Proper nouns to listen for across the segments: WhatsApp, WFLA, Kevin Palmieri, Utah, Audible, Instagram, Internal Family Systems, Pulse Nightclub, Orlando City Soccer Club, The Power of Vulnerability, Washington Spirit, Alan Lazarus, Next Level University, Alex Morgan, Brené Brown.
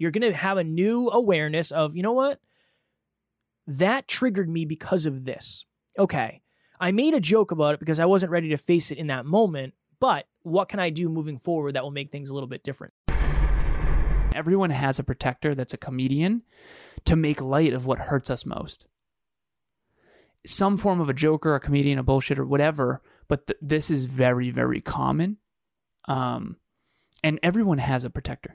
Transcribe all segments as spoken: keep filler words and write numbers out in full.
You're going to have a new awareness of, you know what? That triggered me because of this. Okay, I made a joke about it because I wasn't ready to face it in that moment, but what can I do moving forward that will make things a little bit different? Everyone has a protector that's a comedian to make light of what hurts us most. Some form of a joker, a comedian, a bullshit, or whatever, but th- this is very, very common. Um, and everyone has a protector.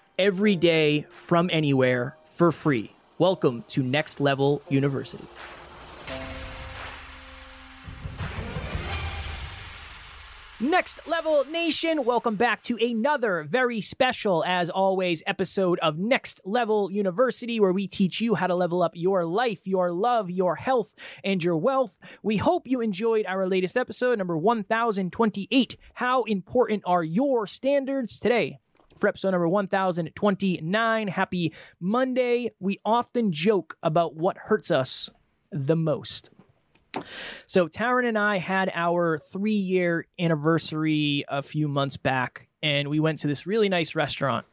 every day from anywhere for free. Welcome to Next Level University. Next Level Nation, welcome back to another very special, as always, episode of Next Level University, where we teach you how to level up your life, your love, your health, and your wealth. We hope you enjoyed our latest episode, number one thousand twenty-eight, How Important Are Your Standards? Today, for episode number one thousand twenty-nine, happy Monday. We often joke about what hurts us the most. So Taryn and I had our three-year anniversary a few months back, and we went to this really nice restaurant.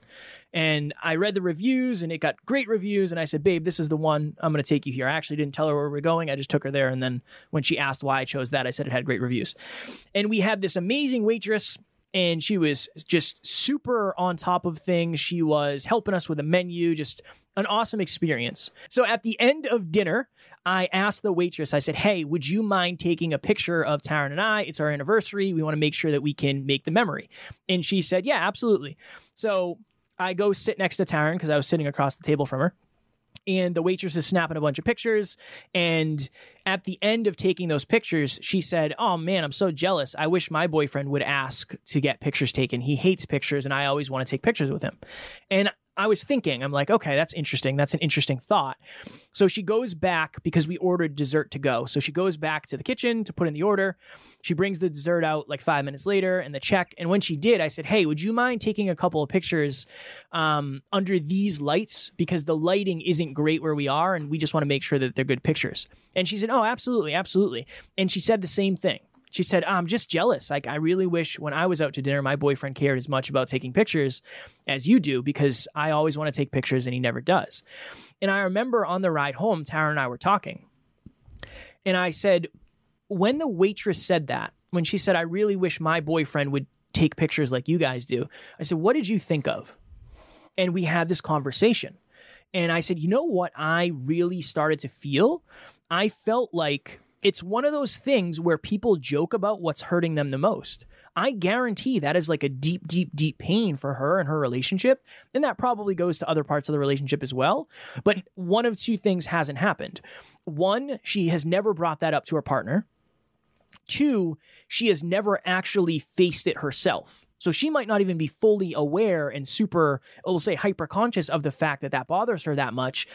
And I read the reviews, and it got great reviews, and I said, babe, this is the one. I'm going to take you here. I actually didn't tell her where we're going. I just took her there, and then when she asked why I chose that, I said it had great reviews. And we had this amazing waitress, and she was just super on top of things. She was helping us with a menu, just an awesome experience. So at the end of dinner, I asked the waitress, I said, hey, would you mind taking a picture of Taryn and I? It's our anniversary. We want to make sure that we can make the memory. And she said, yeah, absolutely. So I go sit next to Taryn because I was sitting across the table from her. And the waitress is snapping a bunch of pictures. And at the end of taking those pictures, she said, oh, man, I'm so jealous. I wish my boyfriend would ask to get pictures taken. He hates pictures, and I always want to take pictures with him. And I was thinking, I'm like, okay, that's interesting. That's an interesting thought. So she goes back because we ordered dessert to go. So she goes back to the kitchen to put in the order. She brings the dessert out like five minutes later and the check. And when she did, I said, hey, would you mind taking a couple of pictures um, under these lights? Because the lighting isn't great where we are, and we just want to make sure that they're good pictures. And she said, oh, absolutely, absolutely. And she said the same thing. She said, I'm just jealous. Like, I really wish when I was out to dinner, my boyfriend cared as much about taking pictures as you do, because I always want to take pictures and he never does. And I remember on the ride home, Tara and I were talking. And I said, when the waitress said that, when she said, I really wish my boyfriend would take pictures like you guys do, I said, what did you think of? And we had this conversation. And I said, you know what I really started to feel? I felt like it's one of those things where people joke about what's hurting them the most. I guarantee that is like a deep, deep, deep pain for her and her relationship. And that probably goes to other parts of the relationship as well. But one of two things hasn't happened. One, she has never brought that up to her partner. Two, she has never actually faced it herself. So she might not even be fully aware and super, we'll say, hyper-conscious of the fact that that bothers her that much.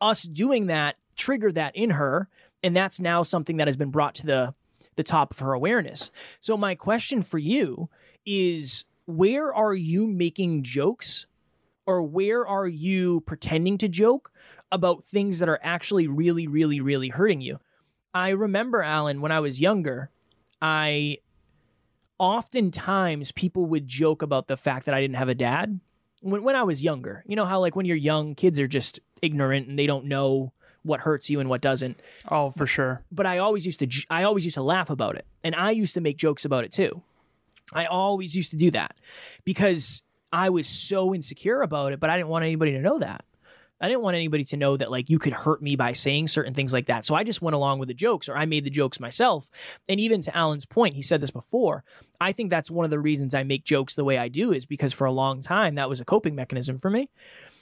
Us doing that triggered that in her. And that's now something that has been brought to the, the top of her awareness. So my question for you is, where are you making jokes, or where are you pretending to joke about things that are actually really, really, really hurting you? I remember, Alan, when I was younger, I oftentimes people would joke about the fact that I didn't have a dad when, when I was younger. You know how like when you're young, kids are just ignorant and they don't know what hurts you and what doesn't. Oh, for sure. But I always used to, I always used to laugh about it. And I used to make jokes about it too. I always used to do that because I was so insecure about it, but I didn't want anybody to know that. I didn't want anybody to know that like you could hurt me by saying certain things like that. So I just went along with the jokes, or I made the jokes myself. And even to Alan's point, he said this before, I think that's one of the reasons I make jokes the way I do, is because for a long time, that was a coping mechanism for me.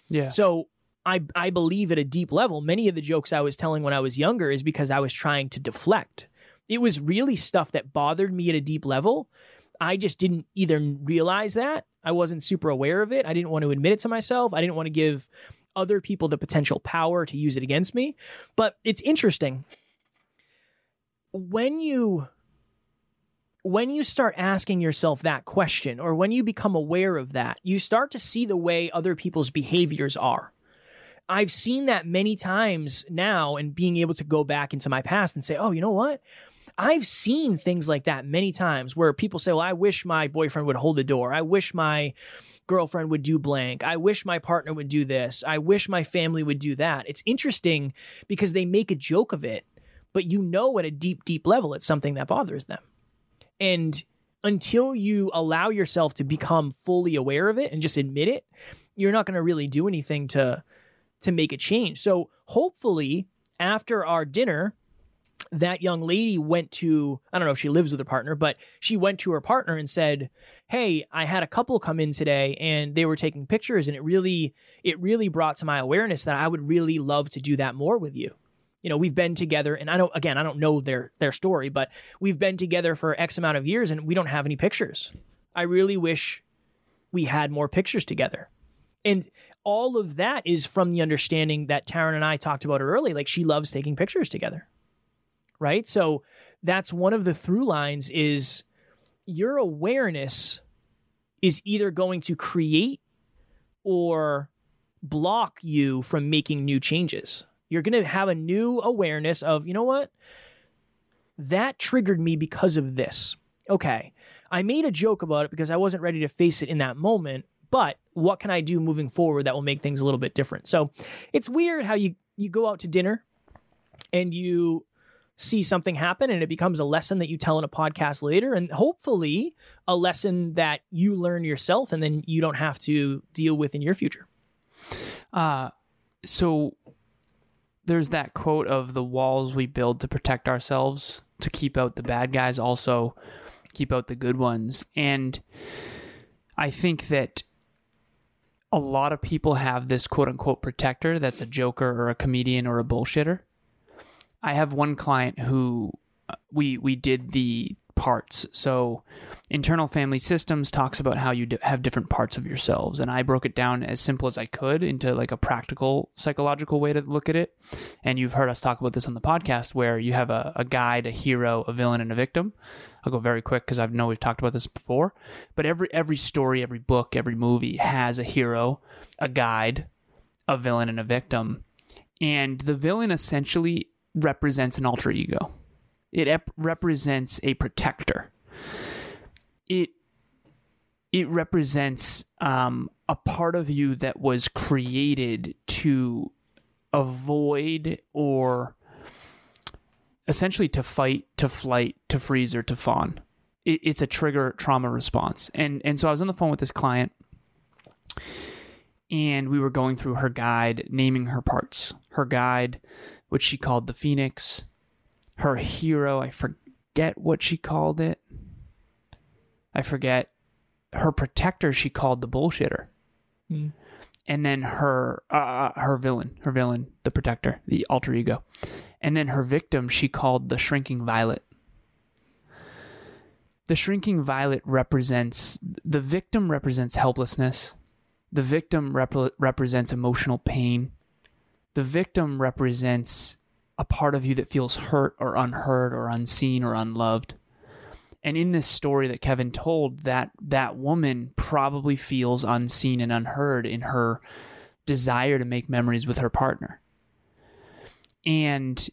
Yeah. So I, I believe at a deep level, many of the jokes I was telling when I was younger is because I was trying to deflect. It was really stuff that bothered me at a deep level. I just didn't either realize that. I wasn't super aware of it. I didn't want to admit it to myself. I didn't want to give other people the potential power to use it against me. But it's interesting. When you, when you start asking yourself that question, or when you become aware of that, you start to see the way other people's behaviors are. I've seen that many times now, and being able to go back into my past and say, oh, you know what? I've seen things like that many times where people say, well, I wish my boyfriend would hold the door. I wish my girlfriend would do blank. I wish my partner would do this. I wish my family would do that. It's interesting because they make a joke of it, but you know at a deep, deep level, it's something that bothers them. And until you allow yourself to become fully aware of it and just admit it, you're not going to really do anything to, to make a change. So hopefully after our dinner, that young lady went to, I don't know if she lives with her partner, but she went to her partner and said, hey, I had a couple come in today and they were taking pictures, and it really, it really brought to my awareness that I would really love to do that more with you. You know, we've been together, and I don't, again, I don't know their, their story, but we've been together for X amount of years and we don't have any pictures. I really wish we had more pictures together. And all of that is from the understanding that Taryn and I talked about early, like she loves taking pictures together. Right? So that's one of the through lines, is your awareness is either going to create or block you from making new changes. You're going to have a new awareness of, you know what? That triggered me because of this. Okay. I made a joke about it because I wasn't ready to face it in that moment, but what can I do moving forward that will make things a little bit different? So it's weird how you, you go out to dinner and you see something happen, and it becomes a lesson that you tell in a podcast later, and hopefully a lesson that you learn yourself and then you don't have to deal with in your future. Uh, so there's that quote of the walls we build to protect ourselves, to keep out the bad guys, also keep out the good ones. And I think that a lot of people have this quote unquote protector that's a joker or a comedian or a bullshitter. I have one client who we we did the parts. So Internal Family Systems talks about how you d- have different parts of yourselves. And I broke it down as simple as I could into like a practical psychological way to look at it. And you've heard us talk about this on the podcast, where you have a, a guide, a hero, a villain, and a victim. I'll go very quick because I know we've talked about this before. But every every story, every book, every movie has a hero, a guide, a villain, and a victim. And the villain essentially represents an alter ego. It ep- represents a protector. It it represents um, a part of you that was created to avoid, or essentially to fight, to flight, to freeze, or to fawn. It, it's a trigger trauma response. And and so I was on the phone with this client, and we were going through her guide, naming her parts. Her guide, which she called the Phoenix. Her hero, I forget what she called it. I forget. Her protector, she called the bullshitter. Mm. And then her uh, her villain, her villain, the protector, the alter ego. And then her victim, she called the shrinking violet. The shrinking violet represents, the victim represents helplessness. The victim rep- represents emotional pain. The victim represents a part of you that feels hurt or unheard or unseen or unloved. And in this story that Kevin told, that that woman probably feels unseen and unheard in her desire to make memories with her partner. And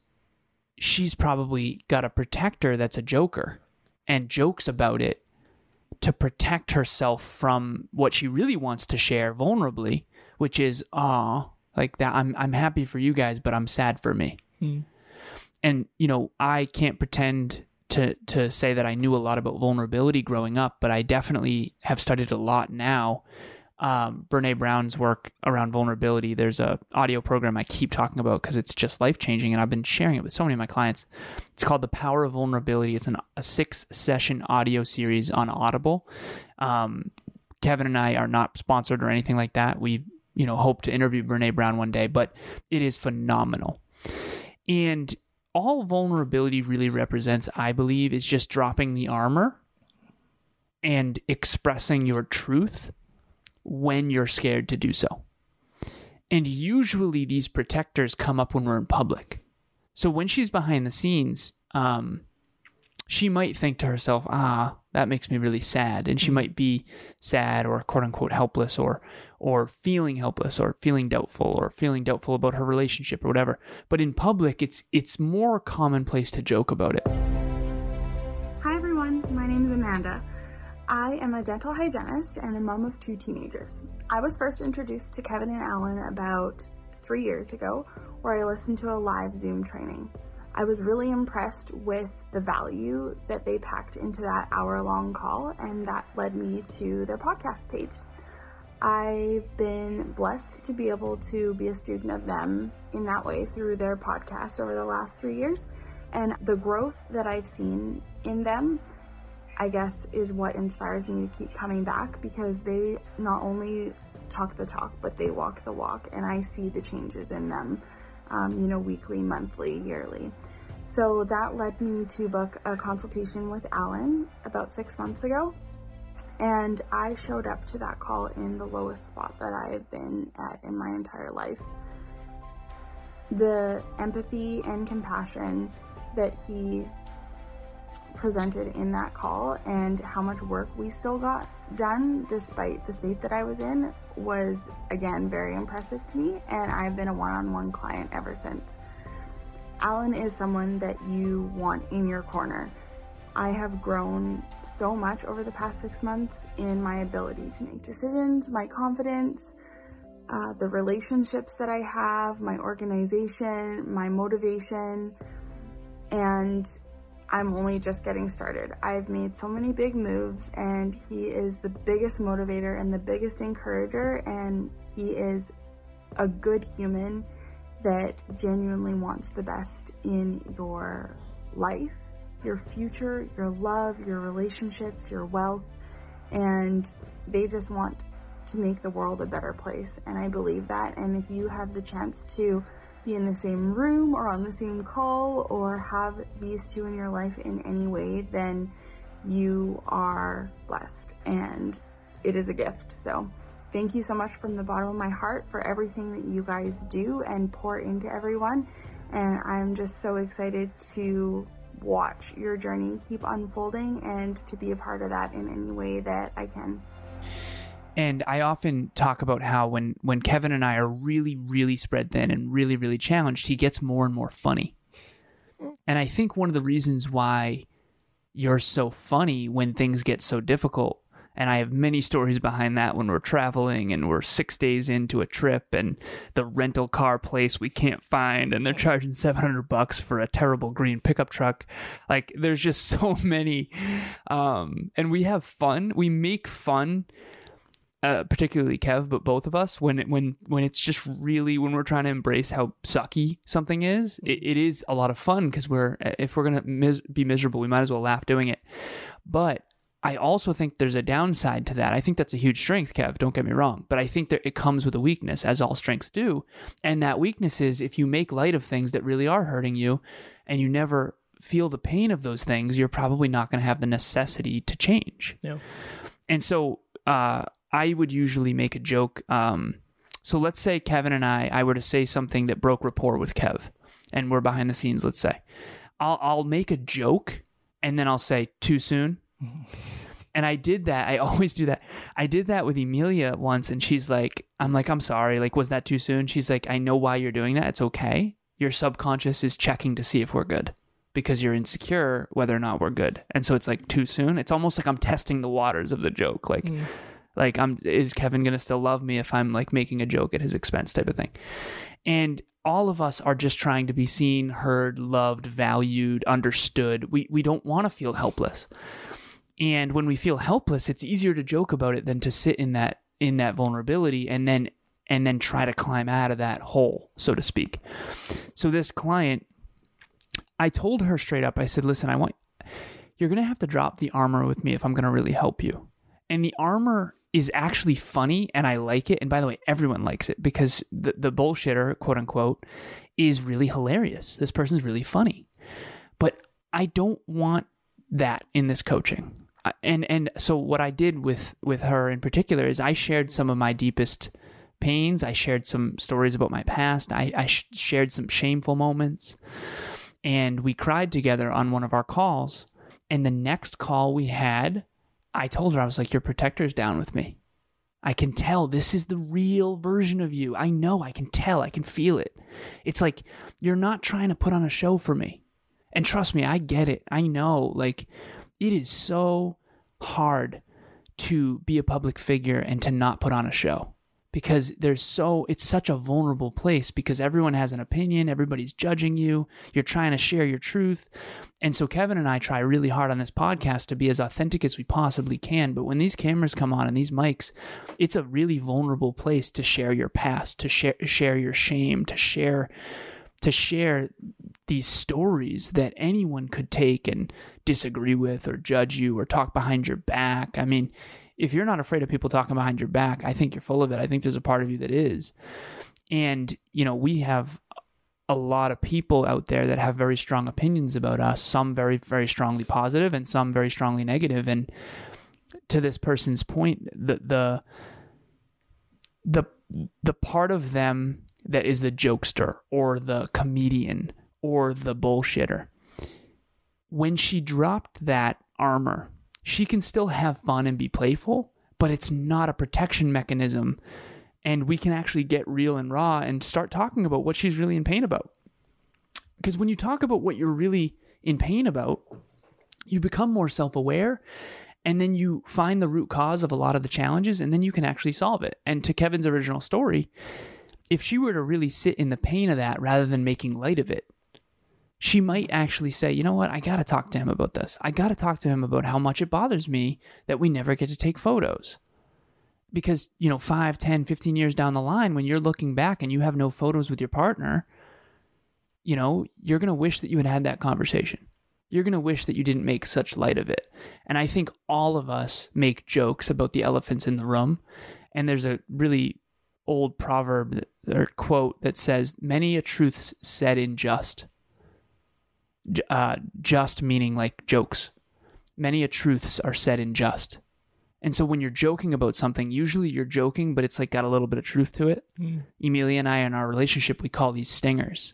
she's probably got a protector that's a joker and jokes about it to protect herself from what she really wants to share vulnerably, which is, aw, like that, I'm I'm happy for you guys, but I'm sad for me. Mm. And, you know, I can't pretend to to say that I knew a lot about vulnerability growing up, but I definitely have studied a lot now. Um, Brené Brown's work around vulnerability. There's a audio program I keep talking about because it's just life-changing, and I've been sharing it with so many of my clients. It's called The Power of Vulnerability. It's an, a six-session audio series on Audible. Um, Kevin and I are not sponsored or anything like that. We've you know, hope to interview Brené Brown one day, but it is phenomenal. And all vulnerability really represents, I believe, is just dropping the armor and expressing your truth when you're scared to do so. And usually these protectors come up when we're in public. So when she's behind the scenes, um, she might think to herself, ah, that makes me really sad. And she might be sad or quote unquote helpless or or feeling helpless or feeling doubtful or feeling doubtful about her relationship or whatever. But in public, it's it's more commonplace to joke about it. Hi, everyone. My name is Amanda. I am a dental hygienist and a mom of two teenagers. I was first introduced to Kevin and Alan about three years ago, where I listened to a live Zoom training. I was really impressed with the value that they packed into that hour-long call, and that led me to their podcast page. I've been blessed to be able to be a student of them in that way through their podcast over the last three years, and the growth that I've seen in them, I guess, is what inspires me to keep coming back, because they not only talk the talk, but they walk the walk, and I see the changes in them, um, you know, weekly, monthly, yearly. So that led me to book a consultation with Alan about six months ago, and I showed up to that call in the lowest spot that I have been at in my entire life. The empathy and compassion that he presented in that call and how much work we still got done despite the state that I was in was, again, very impressive to me, and I've been a one-on-one client ever since. Alan is someone that you want in your corner. I have grown so much over the past six months in my ability to make decisions, my confidence, uh, the relationships that I have, my organization, my motivation, and I'm only just getting started. I've made so many big moves, and he is the biggest motivator and the biggest encourager, and he is a good human that genuinely wants the best in your life, your future, your love, your relationships, your wealth, and they just want to make the world a better place, and I believe that. And if you have the chance to be in the same room or on the same call or have these two in your life in any way, then you are blessed, and it is a gift. So thank you so much from the bottom of my heart for everything that you guys do and pour into everyone, and I'm just so excited to watch your journey keep unfolding and to be a part of that in any way that I can. And I often talk about how when, when Kevin and I are really, really spread thin and really, really challenged, he gets more and more funny. And I think one of the reasons why you're so funny when things get so difficult, and I have many stories behind that when we're traveling and we're six days into a trip and the rental car place we can't find and they're charging seven hundred bucks for a terrible green pickup truck. Like, there's just so many. Um, and we have fun. We make fun. Uh, particularly Kev, but both of us, when it, when when it's just really, when we're trying to embrace how sucky something is, it, it is a lot of fun, because we're if we're gonna mis- be miserable, we might as well laugh doing it. But I also think there's a downside to that. I think that's a huge strength, Kev, don't get me wrong, but I think that it comes with a weakness, as all strengths do, and that weakness is if you make light of things that really are hurting you and you never feel the pain of those things, you're probably not going to have the necessity to change. Yeah. And so uh I would usually make a joke. Um, so let's say Kevin and I, I were to say something that broke rapport with Kev, and we're behind the scenes, let's say. I'll, I'll make a joke, and then I'll say, too soon. And I did that. I always do that. I did that with Emilia once, and she's like, I'm like, I'm sorry. Like, was that too soon? She's like, I know why you're doing that. It's okay. Your subconscious is checking to see if we're good, because you're insecure whether or not we're good. And so it's like, too soon. It's almost like I'm testing the waters of the joke. Like, mm. Like, I'm, is Kevin going to still love me if I'm like making a joke at his expense type of thing? And all of us are just trying to be seen, heard, loved, valued, understood. We we don't want to feel helpless. And when we feel helpless, it's easier to joke about it than to sit in that in that vulnerability and then and then try to climb out of that hole, so to speak. So this client, I told her straight up, I said, listen, I want you're going to have to drop the armor with me if I'm going to really help you. And the armor is actually funny, and I like it. And by the way, everyone likes it, because the, the bullshitter, quote unquote, is really hilarious. This person's really funny. But I don't want that in this coaching. And and so what I did with, with her in particular is I shared some of my deepest pains. I shared some stories about my past. I, I sh- shared some shameful moments. And we cried together on one of our calls. And the next call we had, I told her, I was like, your protector's down with me. I can tell this is the real version of you. I know, I can tell, I can feel it. It's like, you're not trying to put on a show for me. And trust me, I get it. I know, like, it is so hard to be a public figure and to not put on a show, because there's so, it's such a vulnerable place, because everyone has an opinion, everybody's judging you, you're trying to share your truth. And so Kevin and I try really hard on this podcast to be as authentic as we possibly can. But when these cameras come on and these mics, it's a really vulnerable place to share your past, to share, share your shame, to share, to share these stories that anyone could take and disagree with or judge you or talk behind your back. I mean, if you're not afraid of people talking behind your back, I think you're full of it. I think there's a part of you that is. And, you know, we have a lot of people out there that have very strong opinions about us, some very, very strongly positive and some very strongly negative. And to this person's point, the the the, the part of them that is the jokester or the comedian or the bullshitter, when she dropped that armor, she can still have fun and be playful, but it's not a protection mechanism. And we can actually get real and raw and start talking about what she's really in pain about. Because when you talk about what you're really in pain about, you become more self-aware, and then you find the root cause of a lot of the challenges, and then you can actually solve it. And to Kevin's original story, if she were to really sit in the pain of that rather than making light of it, she might actually say, you know what, I got to talk to him about this. I got to talk to him about how much it bothers me that we never get to take photos. Because, you know, five, ten, fifteen years down the line, when you're looking back and you have no photos with your partner, you know, you're going to wish that you had had that conversation. You're going to wish that you didn't make such light of it. And I think all of us make jokes about the elephants in the room. And there's a really old proverb or quote that says, many a truth's said in jest. Uh, just meaning like jokes. Many a truths are said in jest. And so when you're joking about something, usually you're joking, but it's like got a little bit of truth to it. Mm. Emilia and I, in our relationship, we call these stingers.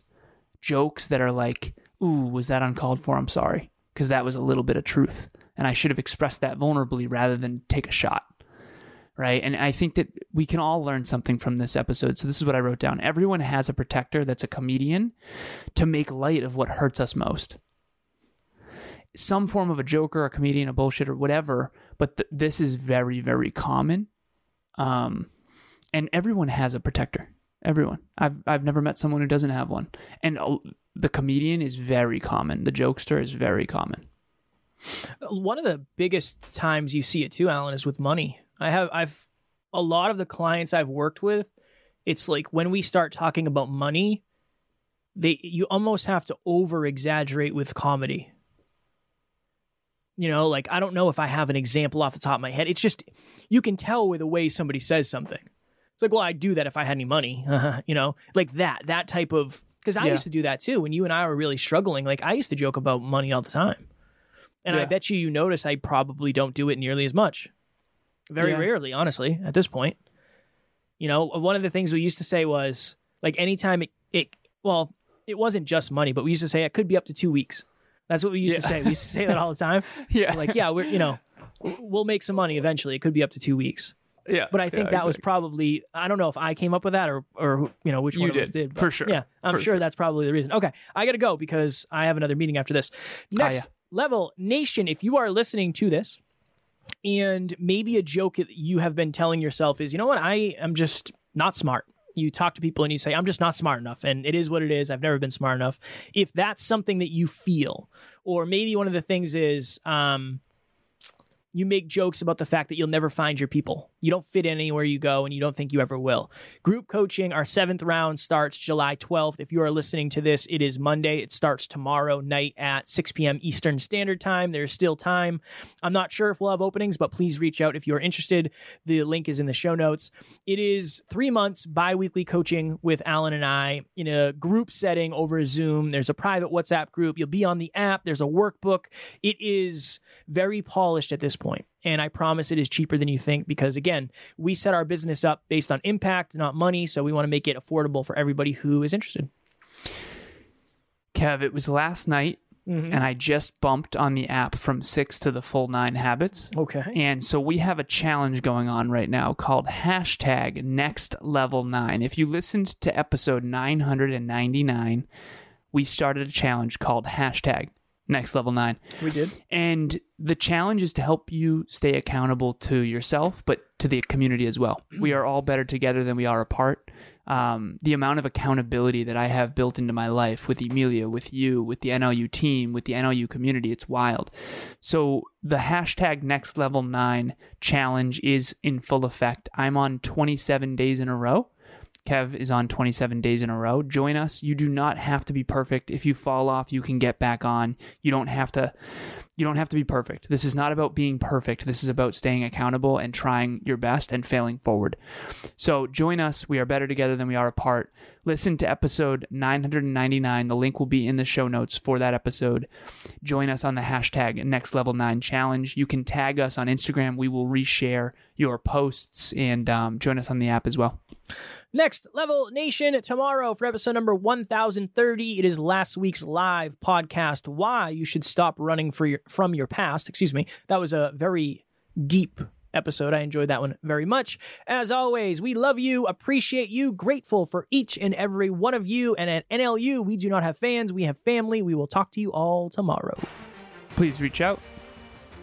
Jokes that are like, ooh, was that uncalled for? I'm sorry. Because that was a little bit of truth. And I should have expressed that vulnerably rather than take a shot. Right? And I think that we can all learn something from this episode. So this is what I wrote down. Everyone has a protector that's a comedian to make light of what hurts us most. Some form of a joker, a comedian, a bullshitter, whatever. But th- this is very, very common. Um, and everyone has a protector. Everyone. I've I've never met someone who doesn't have one. And uh, the comedian is very common. The jokester is very common. One of the biggest times you see it too, Alan, is with money. I have, I've, a lot of the clients I've worked with, it's like when we start talking about money, they, you almost have to over exaggerate with comedy. You know, like, I don't know if I have an example off the top of my head. It's just, you can tell with the way somebody says something. It's like, well, I'd do that if I had any money, you know, like that, that type of, because I yeah. used to do that too. When you and I were really struggling, like I used to joke about money all the time. And yeah. I bet you, you notice I probably don't do it nearly as much. Very yeah. rarely, honestly, at this point. You know, one of the things we used to say was, like, anytime it, it well, it wasn't just money, but we used to say it could be up to two weeks. That's what we used yeah. to say. We used to say that all the time. yeah. We're like, yeah, we're, you know, we'll make some money eventually. It could be up to two weeks. Yeah. But I think yeah, that exactly. was probably, I don't know if I came up with that or, or you know, which you one did, of us did. For sure. Yeah. I'm for sure, sure that's probably the reason. Okay. I got to go because I have another meeting after this. Next oh, yeah. Level Nation, if you are listening to this, and maybe a joke that you have been telling yourself is, you know what, I am just not smart. You talk to people and you say, I'm just not smart enough. And it is what it is. I've never been smart enough. If that's something that you feel, or maybe one of the things is um, you make jokes about the fact that you'll never find your people. You don't fit anywhere you go and you don't think you ever will. Group coaching, our seventh round starts July twelfth. If you are listening to this, it is Monday. It starts tomorrow night at six p.m. Eastern Standard Time. There's still time. I'm not sure if we'll have openings, but please reach out if you're interested. The link is in the show notes. It is three months bi-weekly coaching with Alan and I in a group setting over Zoom. There's a private WhatsApp group. You'll be on the app. There's a workbook. It is very polished at this point. And I promise it is cheaper than you think, because again, we set our business up based on impact, not money. So we want to make it affordable for everybody who is interested. Kev, it was last night. Mm-hmm. And I just bumped on the app from six to the full nine habits. Okay. And so we have a challenge going on right now called hashtag Next Level Nine. If you listened to episode nine hundred ninety-nine, we started a challenge called hashtag Next Level Nine. We did. And the challenge is to help you stay accountable to yourself, but to the community as well. We are all better together than we are apart. Um, the amount of accountability that I have built into my life with Emilia, with you, with the N L U team, with the N L U community, it's wild. So the hashtag Next Level Nine challenge is in full effect. I'm on twenty-seven days in a row. Kev is on twenty-seven days in a row. Join us. You do not have to be perfect. If you fall off, you can get back on. You don't have to, you don't have to be perfect. This is not about being perfect. This is about staying accountable and trying your best and failing forward. So join us. We are better together than we are apart. Listen to episode nine hundred ninety-nine. The link will be in the show notes for that episode. Join us on the hashtag Next Level Nine Challenge. You can tag us on Instagram. We will reshare your posts, and um, join us on the app as well. Next Level Nation, tomorrow for episode number one thousand thirty. It is last week's live podcast, Why You Should Stop Running for your, from Your Past. Excuse me. That was a very deep episode. I enjoyed that one very much. As always, we love you, appreciate you, grateful for each and every one of you. And at N L U, we do not have fans. We have family. We will talk to you all tomorrow. Please reach out.